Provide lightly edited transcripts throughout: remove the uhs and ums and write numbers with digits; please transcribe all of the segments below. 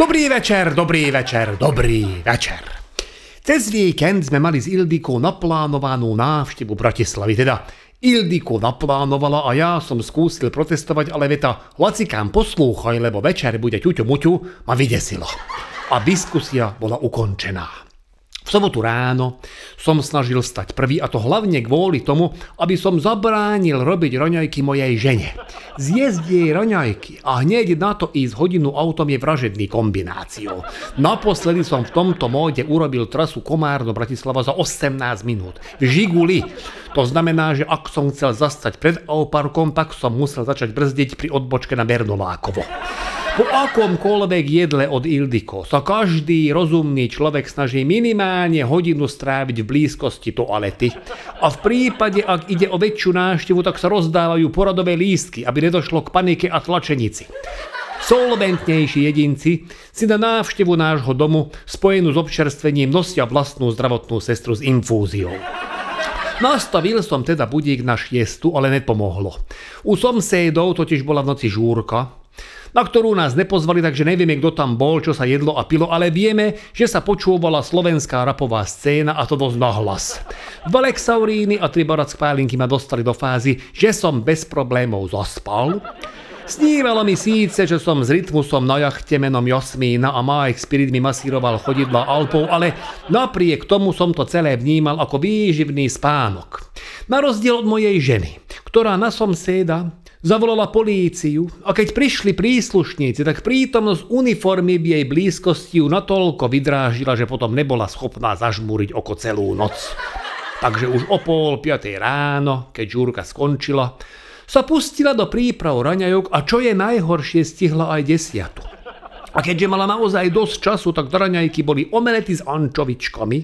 Dobrý večer. Cez víkend sme mali s Ildikou naplánovanú návštevu Bratislavy, teda Ildiko naplánovala a ja som skúsil protestovať, ale veta Lacikám poslúchaj, lebo večer bude ťuťo muťu, ma vydesilo. A diskusia bola ukončená. V sobotu ráno som snažil stať prvý, a to hlavne kvôli tomu, aby som zabránil robiť roňajky mojej žene. Zjesť jej roňajky a hneď na to ísť hodinu autom je vražedný kombináciou. Naposledy som v tomto móde urobil trasu Komárno-Bratislava za 18 minút. V Žiguli. To znamená, že ak som chcel zastať pred Auparkom, tak som musel začať brzdiť pri odbočke na Bernolákovo. Po akomkoľvek jedle od Ildiko sa každý rozumný človek snaží minimálne hodinu stráviť v blízkosti toalety a v prípade, ak ide o väčšiu návštevu, tak sa rozdávajú poradové lístky, aby nedošlo k panike a tlačenici. Solventnejší jedinci si na návštevu nášho domu spojenú s občerstvením nosia vlastnú zdravotnú sestru s infúziou. Nastavil som teda budík na 6:00, ale nepomohlo. U somsédov totiž bola v noci žúrka, na ktorú nás nepozvali, takže nevieme, kto tam bol, čo sa jedlo a pilo, ale vieme, že sa počúvala slovenská rapová scéna, a to dosť nahlas. 2 lexauríny a 3 barackpálinky ma dostali do fázy, že som bez problémov zaspal. Snívalo mi síce, že som s rytmusom na jachte menom Jasmína a Májx Spirit mi masíroval chodidla Alpou, ale napriek tomu som to celé vnímal ako výživný spánok. Na rozdiel od mojej ženy, ktorá na somséda zavolala políciu, a keď prišli príslušníci, tak prítomnosť uniformy v jej blízkosti ju natoľko vydrážila, že potom nebola schopná zažmúriť oko celú noc. Takže už o 4:30 ráno, keď žúrka skončila, sa pustila do príprav raňajok, a čo je najhoršie, stihla aj 10:00. A keďže mala naozaj dosť času, tak do raňajky boli omelety s ančovičkami,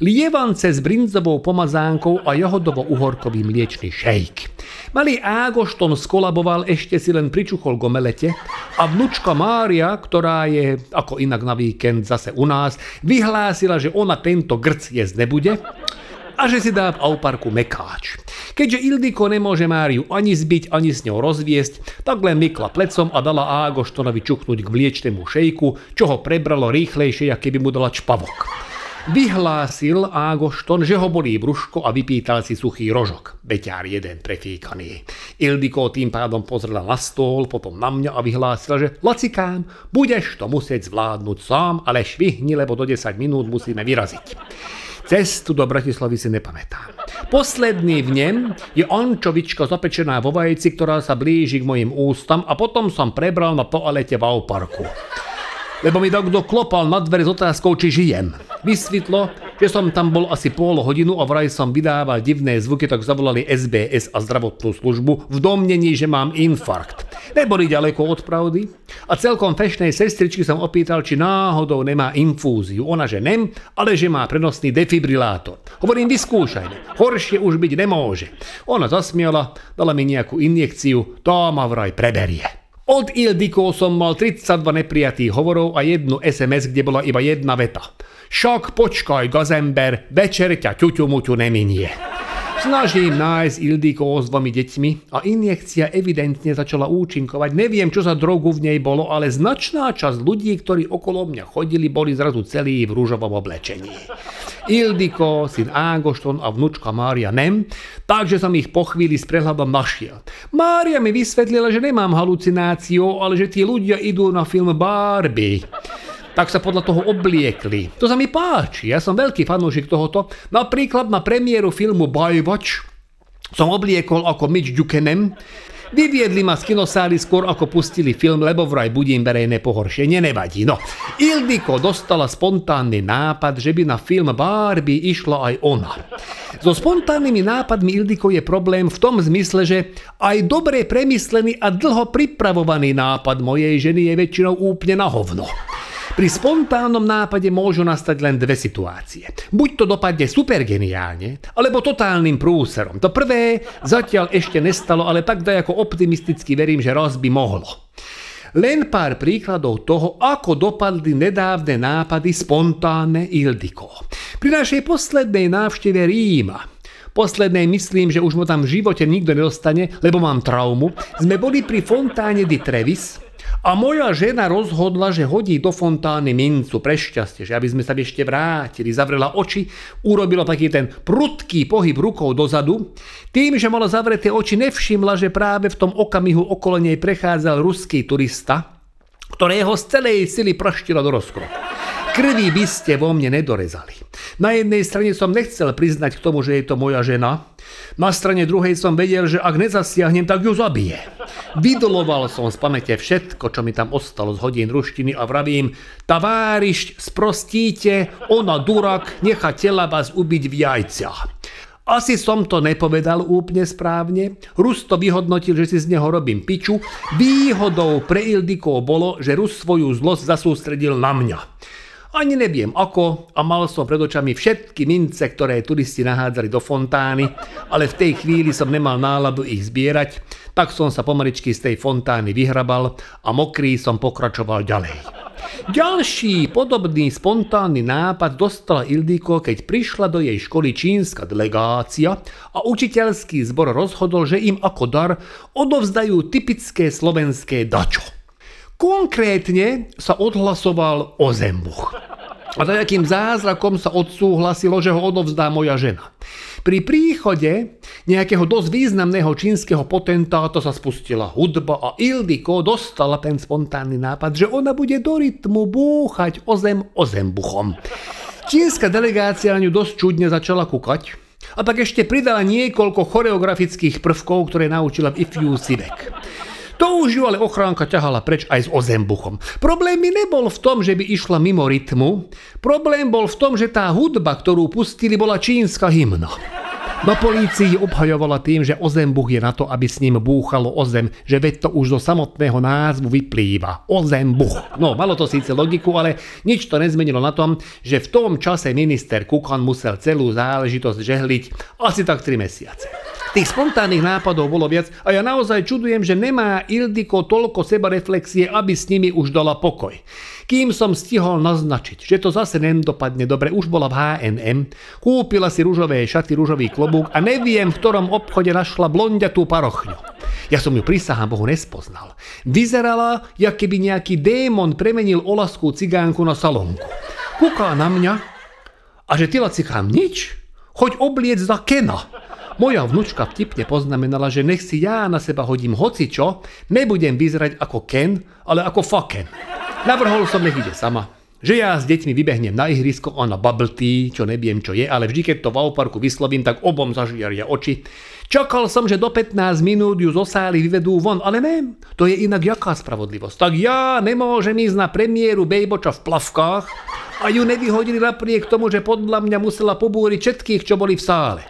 lievance s brinzovou pomazánkou a jahodovo-uhorkový mliečny šejk. Malý Ágoston skolaboval, ešte si len pričuchol k omelete, a vnučka Mária, ktorá je ako inak na víkend zase u nás, vyhlásila, že ona tento grc jesť nebude a že si dá v Auparku mekáč. Keďže Ildiko nemôže Máriu ani zbiť, ani s ňou rozviesť, tak len mykla plecom a dala Ágoštonovi čuchnúť k mliečnemu šejku, čo ho prebralo rýchlejšie, ako keby mu dala čpavok. Vyhlásil Ágošton, že ho bolí brúško, a vypýtal si suchý rožok. Beťár jeden prefíkaný. Ildiko tým pádom pozrela na stôl, potom na mňa a vyhlásila, že Lacikám, budeš to musieť zvládnuť sám, ale švihni, lebo do 10 minút musíme vyraziť. Cestu do Bratislavy si nepamätám. Posledný v nem je ančovička zapečená vo vajci, ktorá sa blíži k mojim ústam, a potom som prebral na toalete v Auparku. Lebo mi dokto klopal na dvere s otázkou, či žijem. Vysvetlo, že som tam bol asi pol hodinu a vraj som vydával divné zvuky, tak zavolali SBS a zdravotnú službu v domnení, že mám infarkt. Neboli ďaleko od pravdy a celkom fešnej sestričky som opýtal, či náhodou nemá infúziu. Ona, že nem, ale že má prenosný defibrilátor. Hovorím, vyskúšaj, horšie už byť nemôže. Ona zasmiala, dala mi nejakú injekciu, tá ma vraj preberie. Od Ildiko som mal 32 neprijatých hovorov a 1 SMS, kde bola iba 1 veta. Však počkaj, gazember, večer ťa ťuťumuťu neminie. Snažím nájsť Ildiko s 2 deťmi a injekcia evidentne začala účinkovať. Neviem, čo za drogu v nej bolo, ale značná časť ľudí, ktorí okolo mňa chodili, boli zrazu celí v rúžovom oblečení. Ildiko, syn Ágošton a vnučka Mária nem, takže som ich po chvíli s prehľadom našiel. Mária mi vysvetlila, že nemám halucináciu, ale že tí ľudia idú na film Barbie. Tak sa podľa toho obliekli. To sa mi páči, ja som veľký fanúšik tohoto. Napríklad na premiéru filmu Baywatch som obliekol ako Mitch Dukenem. Vyviedli ma z kinosály skôr, ako pustili film, lebo vraj budím verejné pohoršenie, nevadí. No, Ildiko dostala spontánny nápad, že by na film Barbie išla aj ona. So spontánnymi nápadmi Ildiko je problém v tom zmysle, že aj dobre premyslený a dlho pripravovaný nápad mojej ženy je väčšinou úplne na hovno. Pri spontánnom nápade môžu nastať len 2 situácie. Buď to dopadne super geniálne, alebo totálnym prúserom. To prvé zatiaľ ešte nestalo, ale tak dajako optimisticky verím, že raz by mohlo. Len pár príkladov toho, ako dopadli nedávne nápady spontánne Ildiko. Pri našej poslednej návšteve Ríma, poslednej myslím, že už mu tam v živote nikto nedostane, lebo mám traumu, sme boli pri fontáne di Trevis, A moja žena rozhodla, že hodí do fontány mincu pre šťastie, že aby sme sa ešte vrátili. Zavrela oči, urobila taký ten prudký pohyb rukou dozadu. Tým, že mala zavreté oči, nevšimla, že práve v tom okamihu okolo nej prechádzal ruský turista, ktorého z celej sily praštila do rozkroku. Krvi by ste vo mne nedorezali. Na jednej strane som nechcel priznať k tomu, že je to moja žena. Na strane druhej som vedel, že ak nezasiahnem, tak ju zabije. Vydoloval som z pamäte všetko, čo mi tam ostalo z hodín ruštiny a vravím: tavárišť, sprostíte, ona durak, nechatela vás ubiť v jajciach. Asi som to nepovedal úplne správne. Rus to vyhodnotil, že si z neho robím piču. Výhodou pre Ildiko bolo, že Rus svoju zlosť zasústredil na mňa. Ani neviem ako, a mal som pred očami všetky mince, ktoré turisti nahádzali do fontány, ale v tej chvíli som nemal náladu ich zbierať, tak som sa pomaličky z tej fontány vyhrabal a mokrý som pokračoval ďalej. Ďalší podobný spontánny nápad dostala Ildiko, keď prišla do jej školy čínska delegácia a učiteľský zbor rozhodol, že im ako dar odovzdajú typické slovenské dačo. Konkrétne sa odhlasoval ozembuch. A za nejakým zázrakom sa odsúhlasilo, že ho odovzdá moja žena. Pri príchode nejakého dosť významného čínskeho potentáta sa spustila hudba a Ildiko dostala ten spontánny nápad, že ona bude do rytmu búchať ozem ozembuchom. Čínska delegácia na ňu dosť čudne začala kúkať. A tak ešte pridala niekoľko choreografických prvkov, ktoré naučila v Ifiu Sivek. To už ju ale ochránka ťahala preč aj s ozembuchom. Problém mi nebol v tom, že by išla mimo rytmu. Problém bol v tom, že tá hudba, ktorú pustili, bola čínska hymna. No polícii obhajovala tým, že ozembuch je na to, aby s ním búchalo o zem, že veď to už zo samotného názvu vyplýva. Ozembuch. No, malo to síce logiku, ale nič to nezmenilo na tom, že v tom čase minister Kukan musel celú záležitosť žehliť asi tak 3 mesiace. Tých spontánnych nápadov bolo viac a ja naozaj čudujem, že nemá Ildiko toľko sebareflexie, aby s nimi už dala pokoj. Kým som stihol naznačiť, že to zase nedopadne dobre, už bola v H&M, kúpila si ružové šaty, ružový klobúk a neviem, v ktorom obchode našla blondiatú parochňu. Ja som ju, prisahám Bohu, nespoznal. Vyzerala, jak keby nejaký démon premenil olaskú cigánku na salónku. Kúká na mňa a že ty, Lacikám, nič? Choď obliec za Kena. Moja vnučka vtipne poznamenala, že nech si ja na seba hodím hocičo, nebudem vyzerať ako Ken, ale ako Faken. Navrhol som, nech ide sama. Že ja s deťmi vybehnem na ihrisko a na bubble tea, čo neviem čo je, ale vždy, keď to v auparku vyslovím, tak obom zažiaria oči. Čakal som, že do 15 minút ju zo sály vyvedú von, ale ne, to je inak jaká spravodlivosť. Tak ja nemôžem ísť na premiéru Baywatcha v plavkách a ju nevyhodili napriek tomu, že podľa mňa musela pobúriť všetkých, čo boli v sále.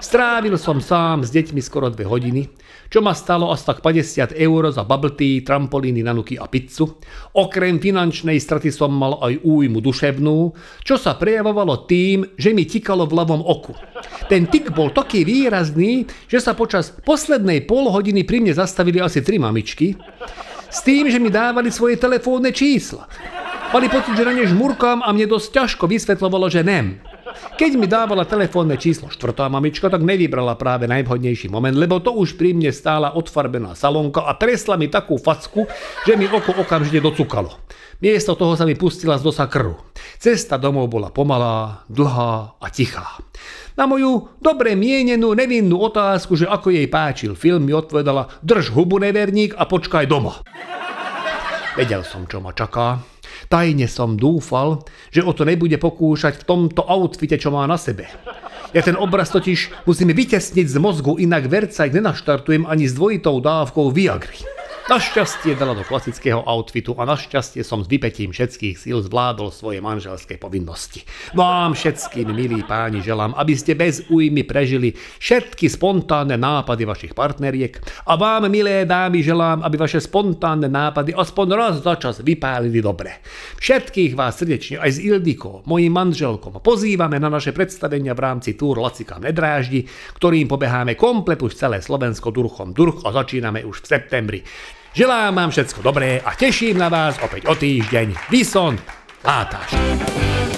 Strávil som sám s deťmi skoro 2 hodiny, čo ma stalo asi tak 50 € za bubble tea, trampolíny, nanuky a pizzu. Okrem finančnej straty som mal aj újmu duševnú, čo sa prejavovalo tým, že mi tikalo v ľavom oku. Ten tik bol taký výrazný, že sa počas poslednej polhodiny pri mne zastavili asi 3 mamičky s tým, že mi dávali svoje telefónne čísla. Mali pocit, že na ne žmurkám a mne dosť ťažko vysvetľovalo, že nem. Keď mi dávala telefónne číslo 4. mamička, tak nevybrala práve najvhodnejší moment, lebo to už pri mne stála odfarbená salonka a tresla mi takú facku, že mi oko okamžite docukalo. Miesto toho sa mi pustila z nosa krv. Cesta domov bola pomalá, dlhá a tichá. Na moju dobre mienenú, nevinnú otázku, že ako jej páčil film, mi odpovedala: drž hubu, neverník, a počkaj doma. Vedel som, čo ma čaká. Tajne som dúfal, že o to nebude pokúšať v tomto outfite, čo má na sebe. Ja ten obraz totiž musím vytesniť z mozgu, inak vercajk nenaštartujem ani s dvojitou dávkou Viagry. Našťastie dala do klasického outfitu a našťastie som s vypätím všetkých síl zvládol svoje manželské povinnosti. Vám všetkým, milí páni, želám, aby ste bez újmy prežili všetky spontánne nápady vašich partneriek a vám, milé dámy, želám, aby vaše spontánne nápady aspoň raz za čas vypálili dobre. Všetkých vás srdečne aj s Ildiko, mojím manželkom, pozývame na naše predstavenia v rámci túr Lacika Nedráždi, ktorým pobeháme komplet už celé Slovensko durchom durch a začíname už v septembri. Želám vám všetko dobré a teším na vás opäť o týždeň. Víťo Látaš.